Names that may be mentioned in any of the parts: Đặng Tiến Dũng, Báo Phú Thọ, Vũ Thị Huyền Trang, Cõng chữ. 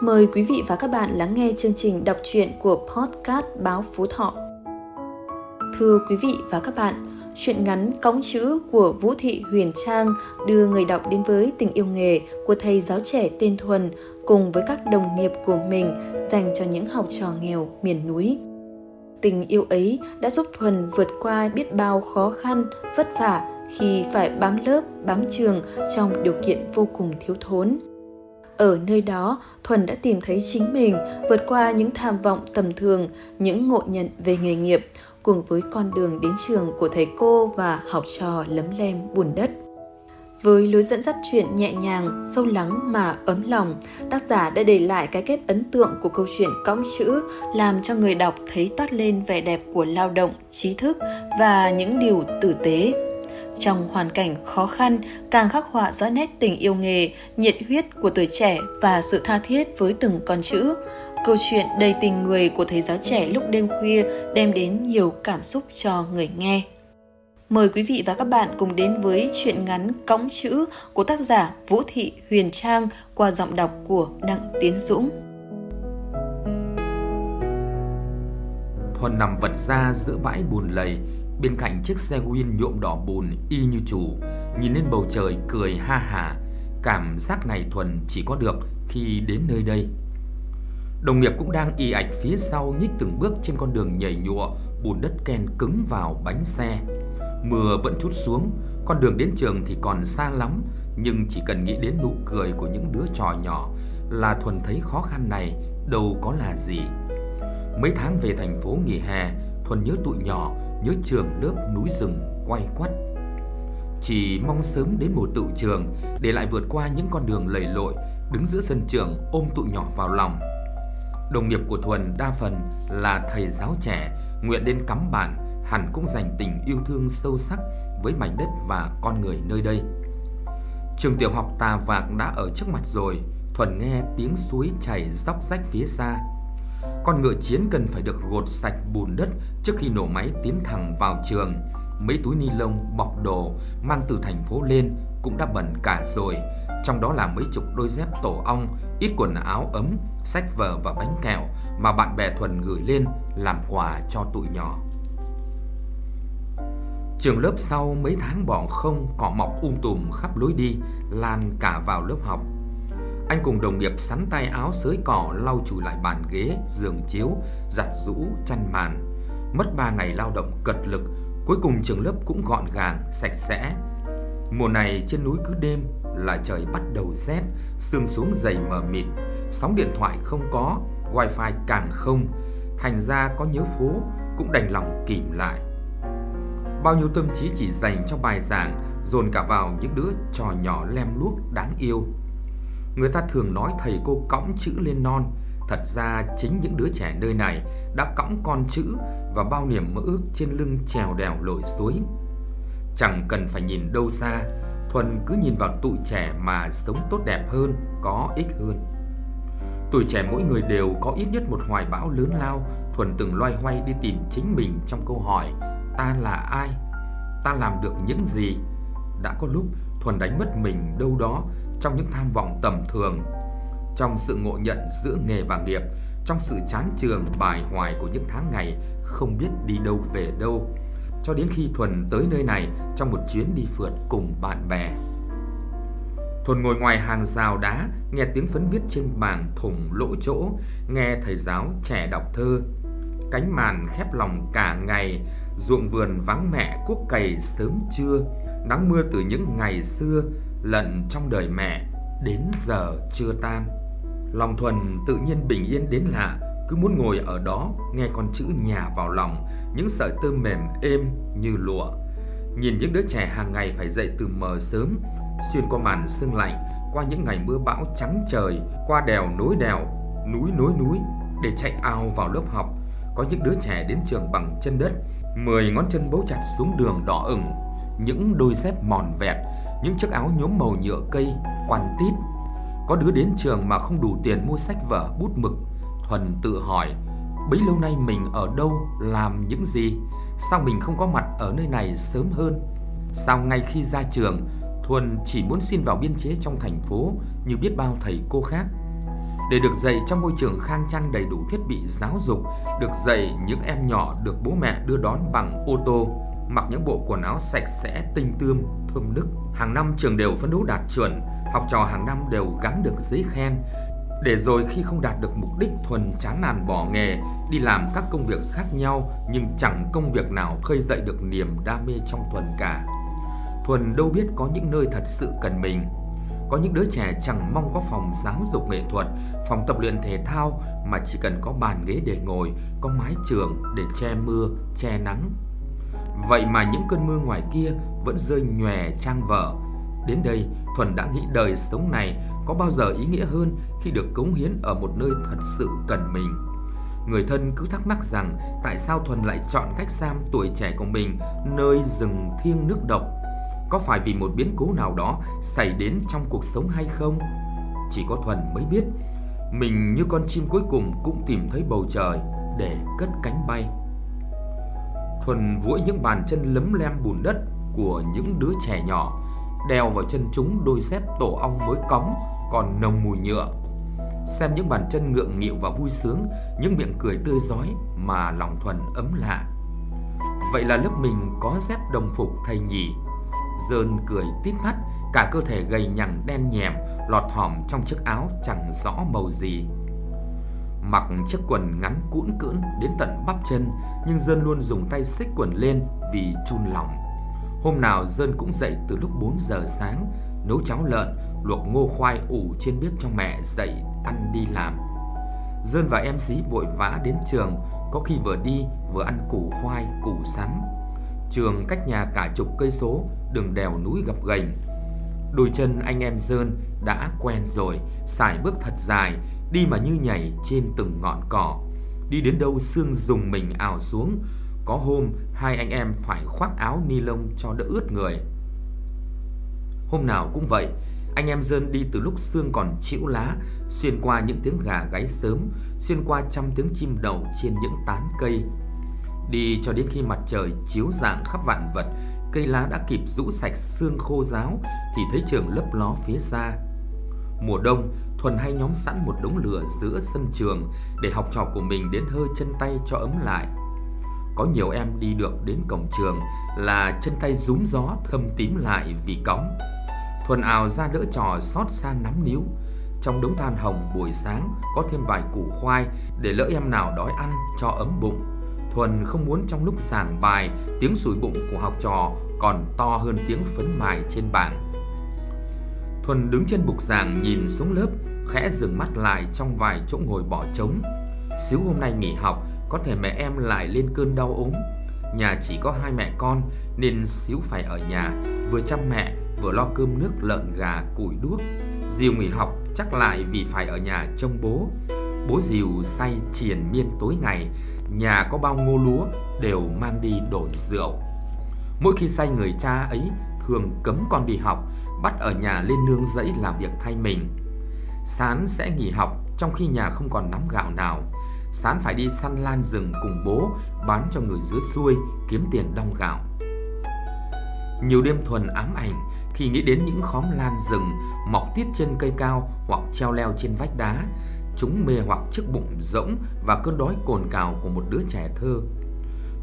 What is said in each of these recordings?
Mời quý vị và các bạn lắng nghe chương trình đọc truyện của podcast Báo Phú Thọ. Thưa quý vị và các bạn, truyện ngắn Cõng Chữ của Vũ Thị Huyền Trang đưa người đọc đến với tình yêu nghề của thầy giáo trẻ tên Thuần cùng với các đồng nghiệp của mình dành cho những học trò nghèo miền núi. Tình yêu ấy đã giúp Thuần vượt qua biết bao khó khăn, vất vả khi phải bám lớp, bám trường trong điều kiện vô cùng thiếu thốn. Ở nơi đó, Thuần đã tìm thấy chính mình, vượt qua những tham vọng tầm thường, những ngộ nhận về nghề nghiệp, cùng với con đường đến trường của thầy cô và học trò lấm lem bùn đất. Với lối dẫn dắt truyện nhẹ nhàng, sâu lắng mà ấm lòng, tác giả đã để lại cái kết ấn tượng của câu chuyện Cõng Chữ, làm cho người đọc thấy toát lên vẻ đẹp của lao động, trí thức và những điều tử tế. Trong hoàn cảnh khó khăn, càng khắc họa rõ nét tình yêu nghề, nhiệt huyết của tuổi trẻ và sự tha thiết với từng con chữ. Câu chuyện đầy tình người của thầy giáo trẻ lúc đêm khuya đem đến nhiều cảm xúc cho người nghe. Mời quý vị và các bạn cùng đến với truyện ngắn Cõng Chữ của tác giả Vũ Thị Huyền Trang qua giọng đọc của Đặng Tiến Dũng. Thuần nằm vật ra giữa bãi bùn lầy, bên cạnh chiếc xe Win nhuộm đỏ bùn y như chủ, nhìn lên bầu trời cười ha hả. Cảm giác này Thuần chỉ có được khi đến nơi đây. Đồng nghiệp cũng đang ì ạch phía sau nhích từng bước trên con đường nhảy nhụa, bùn đất ken cứng vào bánh xe. Mưa vẫn trút xuống, con đường đến trường thì còn xa lắm, nhưng chỉ cần nghĩ đến nụ cười của những đứa trò nhỏ là Thuần thấy khó khăn này đâu có là gì. Mấy tháng về thành phố nghỉ hè, Thuần nhớ tụi nhỏ, nhớ trường lớp núi rừng quay quắt. Chỉ mong sớm đến mùa tựu trường để lại vượt qua những con đường lầy lội, đứng giữa sân trường ôm tụi nhỏ vào lòng. Đồng nghiệp của Thuần đa phần là thầy giáo trẻ, nguyện đến cắm bản, hẳn cũng dành tình yêu thương sâu sắc với mảnh đất và con người nơi đây. Trường tiểu học Tà Vạc đã ở trước mặt rồi, Thuần nghe tiếng suối chảy róc rách phía xa. Con ngựa chiến cần phải được gột sạch bùn đất trước khi nổ máy tiến thẳng vào trường. Mấy túi ni lông bọc đồ mang từ thành phố lên cũng đã bẩn cả rồi, trong đó là mấy chục đôi dép tổ ong, ít quần áo ấm, sách vở và bánh kẹo mà bạn bè Thuần gửi lên làm quà cho tụi nhỏ. Trường lớp sau mấy tháng bỏ không, cỏ mọc tùm khắp lối đi, lan cả vào lớp học. Anh cùng đồng nghiệp sắn tay áo xới cỏ, lau chùi lại bàn ghế, giường chiếu, giặt giũ, chăn màn. Mất 3 ngày lao động cật lực, cuối cùng trường lớp cũng gọn gàng, sạch sẽ. Mùa này trên núi cứ đêm là trời bắt đầu rét, sương xuống dày mờ mịt, sóng điện thoại không có, wifi càng không. Thành ra có nhớ phố cũng đành lòng kìm lại. Bao nhiêu tâm trí chỉ dành cho bài giảng, dồn cả vào những đứa trò nhỏ lem luốc đáng yêu. Người ta thường nói thầy cô cõng chữ lên non, thật ra chính những đứa trẻ nơi này đã cõng con chữ và bao niềm mơ ước trên lưng trèo đèo lội suối. Chẳng cần phải nhìn đâu xa, Thuần cứ nhìn vào tụi trẻ mà sống tốt đẹp hơn, có ích hơn. Tuổi trẻ mỗi người đều có ít nhất một hoài bão lớn lao. Thuần từng loay hoay đi tìm chính mình trong câu hỏi: ta là ai? Ta làm được những gì? Đã có lúc Thuần đánh mất mình đâu đó trong những tham vọng tầm thường, trong sự ngộ nhận giữa nghề và nghiệp, trong sự chán chường bài hoài của những tháng ngày không biết đi đâu về đâu, cho đến khi Thuần tới nơi này trong một chuyến đi phượt cùng bạn bè. Thuần ngồi ngoài hàng rào đá, nghe tiếng phấn viết trên bảng thủng lỗ chỗ, nghe thầy giáo trẻ đọc thơ. Cánh màn khép lòng cả ngày, ruộng vườn vắng mẹ cuốc cày sớm trưa, nắng mưa từ những ngày xưa lận trong đời mẹ đến giờ chưa tan. Lòng Thuần tự nhiên bình yên đến lạ, cứ muốn ngồi ở đó nghe con chữ nhà vào lòng, những sợi tơ mềm êm như lụa. Nhìn những đứa trẻ hàng ngày phải dậy từ mờ sớm, xuyên qua màn sương lạnh, qua những ngày mưa bão trắng trời, qua đèo nối đèo, núi nối núi để chạy ao vào lớp học. Có những đứa trẻ đến trường bằng chân đất, 10 ngón chân bấu chặt xuống đường đỏ ửng, những đôi dép mòn vẹt, những chiếc áo nhuốm màu nhựa cây, quăn tít. Có đứa đến trường mà không đủ tiền mua sách vở, bút mực. Thuần tự hỏi, bấy lâu nay mình ở đâu, làm những gì? Sao mình không có mặt ở nơi này sớm hơn? Sao ngay khi ra trường, Thuần chỉ muốn xin vào biên chế trong thành phố như biết bao thầy cô khác? Để được dạy trong môi trường khang trang đầy đủ thiết bị giáo dục, được dạy những em nhỏ được bố mẹ đưa đón bằng ô tô, mặc những bộ quần áo sạch sẽ, tinh tươm, thơm nức. Hàng năm trường đều phấn đấu đạt chuẩn, học trò hàng năm đều gắn được giấy khen. Để rồi khi không đạt được mục đích, Thuần chán nản bỏ nghề, đi làm các công việc khác nhau, nhưng chẳng công việc nào khơi dậy được niềm đam mê trong Thuần cả. Thuần đâu biết có những nơi thật sự cần mình. Có những đứa trẻ chẳng mong có phòng giáo dục nghệ thuật, phòng tập luyện thể thao, mà chỉ cần có bàn ghế để ngồi, có mái trường để che mưa, che nắng. Vậy mà những cơn mưa ngoài kia vẫn rơi nhòe trang vở. Đến đây, Thuần đã nghĩ đời sống này có bao giờ ý nghĩa hơn khi được cống hiến ở một nơi thật sự cần mình. Người thân cứ thắc mắc rằng tại sao Thuần lại chọn cách giam tuổi trẻ của mình nơi rừng thiêng nước độc. Có phải vì một biến cố nào đó xảy đến trong cuộc sống hay không? Chỉ có Thuần mới biết. Mình như con chim cuối cùng cũng tìm thấy bầu trời để cất cánh bay. Thuần duỗi những bàn chân lấm lem bùn đất của những đứa trẻ nhỏ, đeo vào chân chúng đôi dép tổ ong mới cóng còn nồng mùi nhựa. Xem những bàn chân ngượng nghịu và vui sướng, những miệng cười tươi rói mà lòng Thuần ấm lạ. Vậy là lớp mình có dép đồng phục thầy nhỉ? Dơn cười tít mắt, cả cơ thể gầy nhằng đen nhèm, lọt thỏm trong chiếc áo chẳng rõ màu gì. Mặc chiếc quần ngắn cũn cũn đến tận bắp chân, nhưng Dơn luôn dùng tay xích quần lên vì chun lòng. Hôm nào Dơn cũng dậy từ lúc 4 giờ sáng, nấu cháo lợn, luộc ngô khoai ủ trên bếp cho mẹ dậy ăn đi làm. Dơn và em Xí vội vã đến trường, có khi vừa đi vừa ăn củ khoai, củ sắn. Trường cách nhà cả chục cây số, đường đèo núi gập ghềnh. Đôi chân anh em Dơn đã quen rồi, sải bước thật dài, đi mà như nhảy trên từng ngọn cỏ. Đi đến đâu xương rùng mình ảo xuống, có hôm hai anh em phải khoác áo ni lông cho đỡ ướt người. Hôm nào cũng vậy, anh em Dơn đi từ lúc xương còn chĩu lá, xuyên qua những tiếng gà gáy sớm, xuyên qua trăm tiếng chim đậu trên những tán cây. Đi cho đến khi mặt trời chiếu rạng khắp vạn vật, cây lá đã kịp rũ sạch xương khô ráo thì thấy trường lấp ló phía xa. Mùa đông, Thuần hay nhóm sẵn một đống lửa giữa sân trường để học trò của mình đến hơi chân tay cho ấm lại. Có nhiều em đi được đến cổng trường là chân tay rúm gió thâm tím lại vì cóng. Thuần ào ra đỡ trò xót xa nắm níu. Trong đống than hồng buổi sáng có thêm vài củ khoai để lỡ em nào đói ăn cho ấm bụng. Thuần không muốn trong lúc giảng bài tiếng sủi bụng của học trò còn to hơn tiếng phấn mài trên bảng. Thuần đứng trên bục giảng nhìn xuống lớp, khẽ dừng mắt lại trong vài chỗ ngồi bỏ trống. Xíu hôm nay nghỉ học, có thể mẹ em lại lên cơn đau ốm. Nhà chỉ có hai mẹ con nên Xíu phải ở nhà, vừa chăm mẹ vừa lo cơm nước lợn gà củi đuốc. Diều nghỉ học chắc lại vì phải ở nhà trông bố. Bố Diều say triền miên tối ngày, nhà có bao ngô lúa đều mang đi đổi rượu. Mỗi khi say, người cha ấy thường cấm con đi học, bắt ở nhà lên nương rẫy làm việc thay mình. Sán sẽ nghỉ học trong khi nhà không còn nắm gạo nào. Sán phải đi săn lan rừng cùng bố, bán cho người dưới xuôi kiếm tiền đong gạo. Nhiều đêm Thuần ám ảnh khi nghĩ đến những khóm lan rừng mọc tít trên cây cao hoặc treo leo trên vách đá. Chúng mê hoặc chiếc bụng rỗng và cơn đói cồn cào của một đứa trẻ thơ.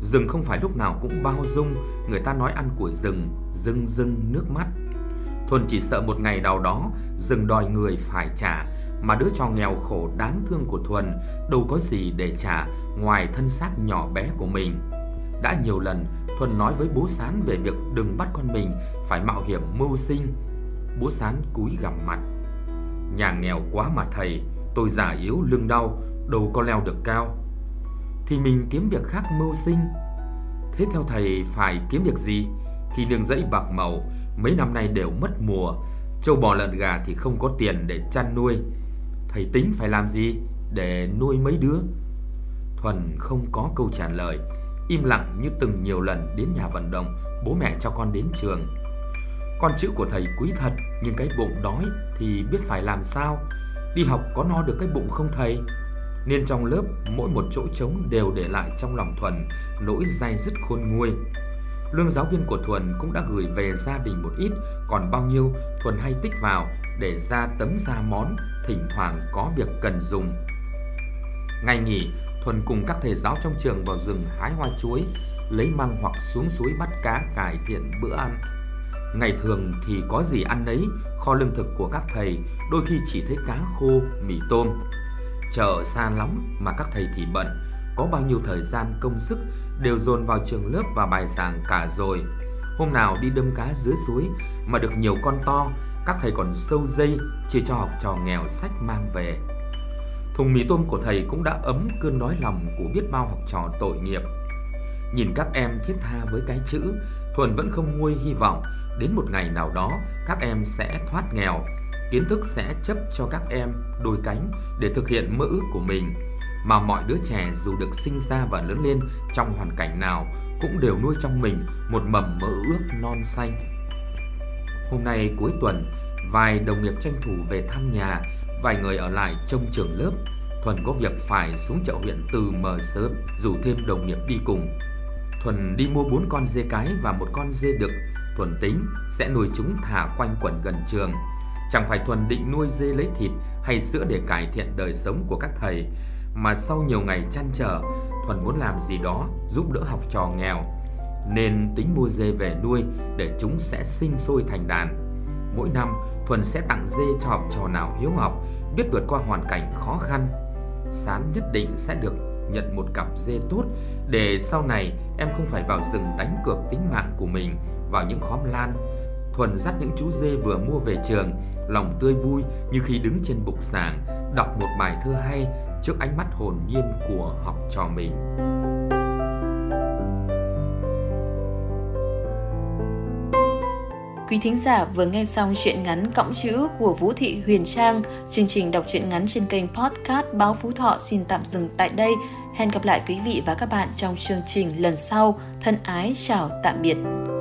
Rừng không phải lúc nào cũng bao dung, người ta nói ăn của rừng rưng rưng nước mắt. Thuần chỉ sợ một ngày nào đó rừng đòi người phải trả, mà đứa trò nghèo khổ đáng thương của Thuần đâu có gì để trả ngoài thân xác nhỏ bé của mình. Đã nhiều lần Thuần nói với bố Sán về việc đừng bắt con mình phải mạo hiểm mưu sinh. Bố Sán cúi gằm mặt: "Nhà nghèo quá mà thầy, tôi già yếu lưng đau, đâu có leo được cao. Thì mình kiếm việc khác mưu sinh." "Thế theo thầy phải kiếm việc gì? Khi nương rẫy bạc màu mấy năm nay đều mất mùa, trâu bò lợn gà thì không có tiền để chăn nuôi. Thầy tính phải làm gì để nuôi mấy đứa?" Thuần không có câu trả lời, im lặng như từng nhiều lần đến nhà vận động bố mẹ cho con đến trường. "Con chữ của thầy quý thật, nhưng cái bụng đói thì biết phải làm sao. Đi học có no được cái bụng không thầy?" Nên trong lớp mỗi một chỗ trống đều để lại trong lòng Thuần nỗi day dứt khôn nguôi. Lương giáo viên của Thuần cũng đã gửi về gia đình một ít, còn bao nhiêu Thuần hay tích vào để ra tấm ra món thỉnh thoảng có việc cần dùng. Ngày nghỉ, Thuần cùng các thầy giáo trong trường vào rừng hái hoa chuối, lấy măng hoặc xuống suối bắt cá cải thiện bữa ăn. Ngày thường thì có gì ăn nấy, kho lương thực của các thầy đôi khi chỉ thấy cá khô, mì tôm. Chợ xa lắm mà các thầy thì bận, có bao nhiêu thời gian công sức đều dồn vào trường lớp và bài giảng cả rồi. Hôm nào đi đâm cá dưới suối mà được nhiều con to, các thầy còn sâu dây chia cho học trò nghèo sách mang về. Thùng mì tôm của thầy cũng đã ấm cơn đói lòng của biết bao học trò tội nghiệp. Nhìn các em thiết tha với cái chữ, Thuần vẫn không nguôi hy vọng đến một ngày nào đó các em sẽ thoát nghèo. Kiến thức sẽ chấp cho các em đôi cánh để thực hiện mơ ước của mình. Mà mọi đứa trẻ dù được sinh ra và lớn lên trong hoàn cảnh nào cũng đều nuôi trong mình một mầm mơ ước non xanh. Hôm nay cuối tuần, vài đồng nghiệp tranh thủ về thăm nhà, vài người ở lại trông trường lớp. Thuần có việc phải xuống chợ huyện từ mờ sớm, rủ thêm đồng nghiệp đi cùng. Thuần đi mua 4 con dê cái và 1 con dê đực. Thuần tính sẽ nuôi chúng thả quanh quẩn gần trường. Chẳng phải Thuần định nuôi dê lấy thịt hay sữa để cải thiện đời sống của các thầy, mà sau nhiều ngày trăn trở, Thuần muốn làm gì đó giúp đỡ học trò nghèo, nên tính mua dê về nuôi để chúng sẽ sinh sôi thành đàn. Mỗi năm, Thuần sẽ tặng dê cho học trò nào hiếu học, biết vượt qua hoàn cảnh khó khăn. Sán nhất định sẽ được nhận một cặp dê tốt, để sau này em không phải vào rừng đánh cược tính mạng của mình vào những khóm lan. Thuần dắt những chú dê vừa mua về trường, lòng tươi vui như khi đứng trên bục giảng, đọc một bài thơ hay trước ánh mắt hồn nhiên của học trò mình. Quý thính giả vừa nghe xong truyện ngắn Cõng Chữ của Vũ Thị Huyền Trang. Chương trình đọc truyện ngắn trên kênh podcast Báo Phú Thọ xin tạm dừng tại đây. Hẹn gặp lại quý vị và các bạn trong chương trình lần sau. Thân ái chào tạm biệt.